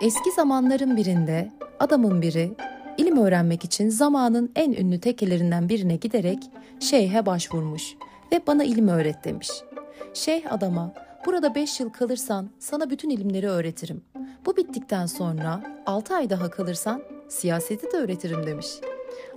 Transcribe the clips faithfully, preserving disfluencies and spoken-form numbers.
Eski zamanların birinde adamın biri ilim öğrenmek için zamanın en ünlü tekkelerinden birine giderek şeyhe başvurmuş ve bana ilim öğret demiş. Şeyh adama burada beş yıl kalırsan sana bütün ilimleri öğretirim. Bu bittikten sonra altı ay daha kalırsan siyaseti de öğretirim demiş.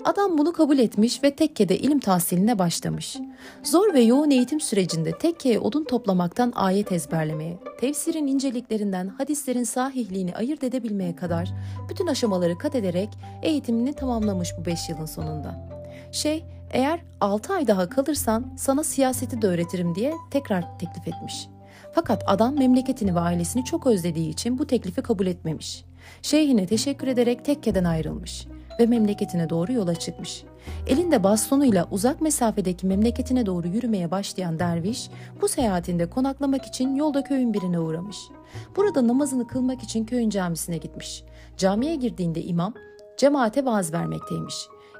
Adam bunu kabul etmiş ve tekkede ilim tahsiline başlamış. Zor ve yoğun eğitim sürecinde tekkeye odun toplamaktan ayet ezberlemeye, tefsirin inceliklerinden hadislerin sahihliğini ayırt edebilmeye kadar bütün aşamaları kat ederek eğitimini tamamlamış bu beş yılın sonunda. Şey, eğer altı ay daha kalırsan sana siyaseti de öğretirim diye tekrar teklif etmiş. Fakat adam memleketini ve ailesini çok özlediği için bu teklifi kabul etmemiş. Şeyhine teşekkür ederek tekkeden ayrılmış ve memleketine doğru yola çıkmış. Elinde bastonuyla uzak mesafedeki memleketine doğru yürümeye başlayan derviş, bu seyahatinde konaklamak için yolda köyün birine uğramış. Burada namazını kılmak için köyün camisine gitmiş. Camiye girdiğinde imam, cemaate vaaz vermekteymiş.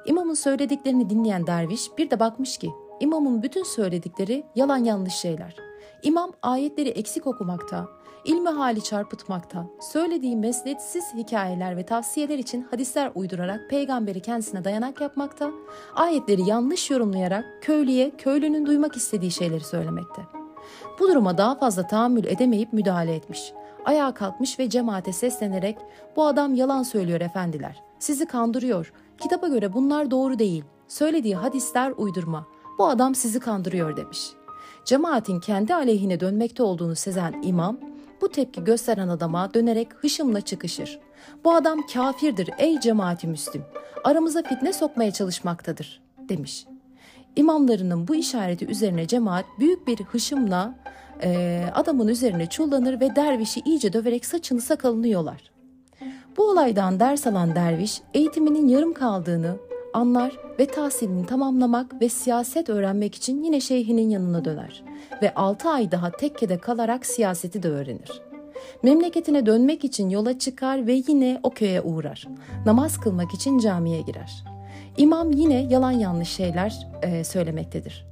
İmamın söylediklerini dinleyen derviş bir de bakmış ki, imamın bütün söyledikleri yalan yanlış şeyler. İmam ayetleri eksik okumakta, ilmi hali çarpıtmakta, söylediği mesnetsiz hikayeler ve tavsiyeler için hadisler uydurarak peygamberi kendisine dayanak yapmakta, ayetleri yanlış yorumlayarak köylüye köylünün duymak istediği şeyleri söylemekte. Bu duruma daha fazla tahammül edemeyip müdahale etmiş. Ayağa kalkmış ve cemaate seslenerek "Bu adam yalan söylüyor efendiler, sizi kandırıyor, kitaba göre bunlar doğru değil, söylediği hadisler uydurma, bu adam sizi kandırıyor" demiş. Cemaatin kendi aleyhine dönmekte olduğunu sezen imam, bu tepki gösteren adama dönerek hışımla çıkışır. "Bu adam kafirdir ey cemaati Müslüm, aramıza fitne sokmaya çalışmaktadır" demiş. İmamlarının bu işareti üzerine cemaat büyük bir hışımla e, adamın üzerine çullanır ve dervişi iyice döverek saçını sakalını yolar. Bu olaydan ders alan derviş eğitiminin yarım kaldığını anlar ve tahsilini tamamlamak ve siyaset öğrenmek için yine şeyhinin yanına döner ve altı ay daha tekkede kalarak siyaseti de öğrenir. Memleketine dönmek için yola çıkar ve yine o köye uğrar. Namaz kılmak için camiye girer. İmam yine yalan yanlış şeyler e, söylemektedir.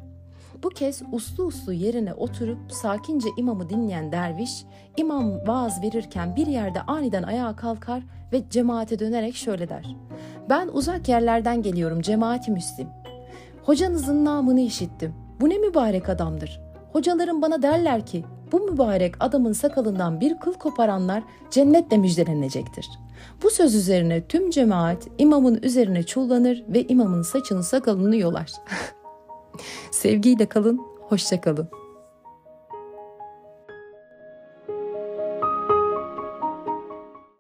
Bu kez uslu uslu yerine oturup sakince imamı dinleyen derviş, imam vaaz verirken bir yerde aniden ayağa kalkar ve cemaate dönerek şöyle der: "Ben uzak yerlerden geliyorum cemaati Müslim. Hocanızın namını işittim. Bu ne mübarek adamdır. Hocalarım bana derler ki bu mübarek adamın sakalından bir kıl koparanlar cennetle müjdelenecektir." Bu söz üzerine tüm cemaat imamın üzerine çullanır ve imamın saçını sakalını yolar. Sevgiyle kalın, hoşça kalın.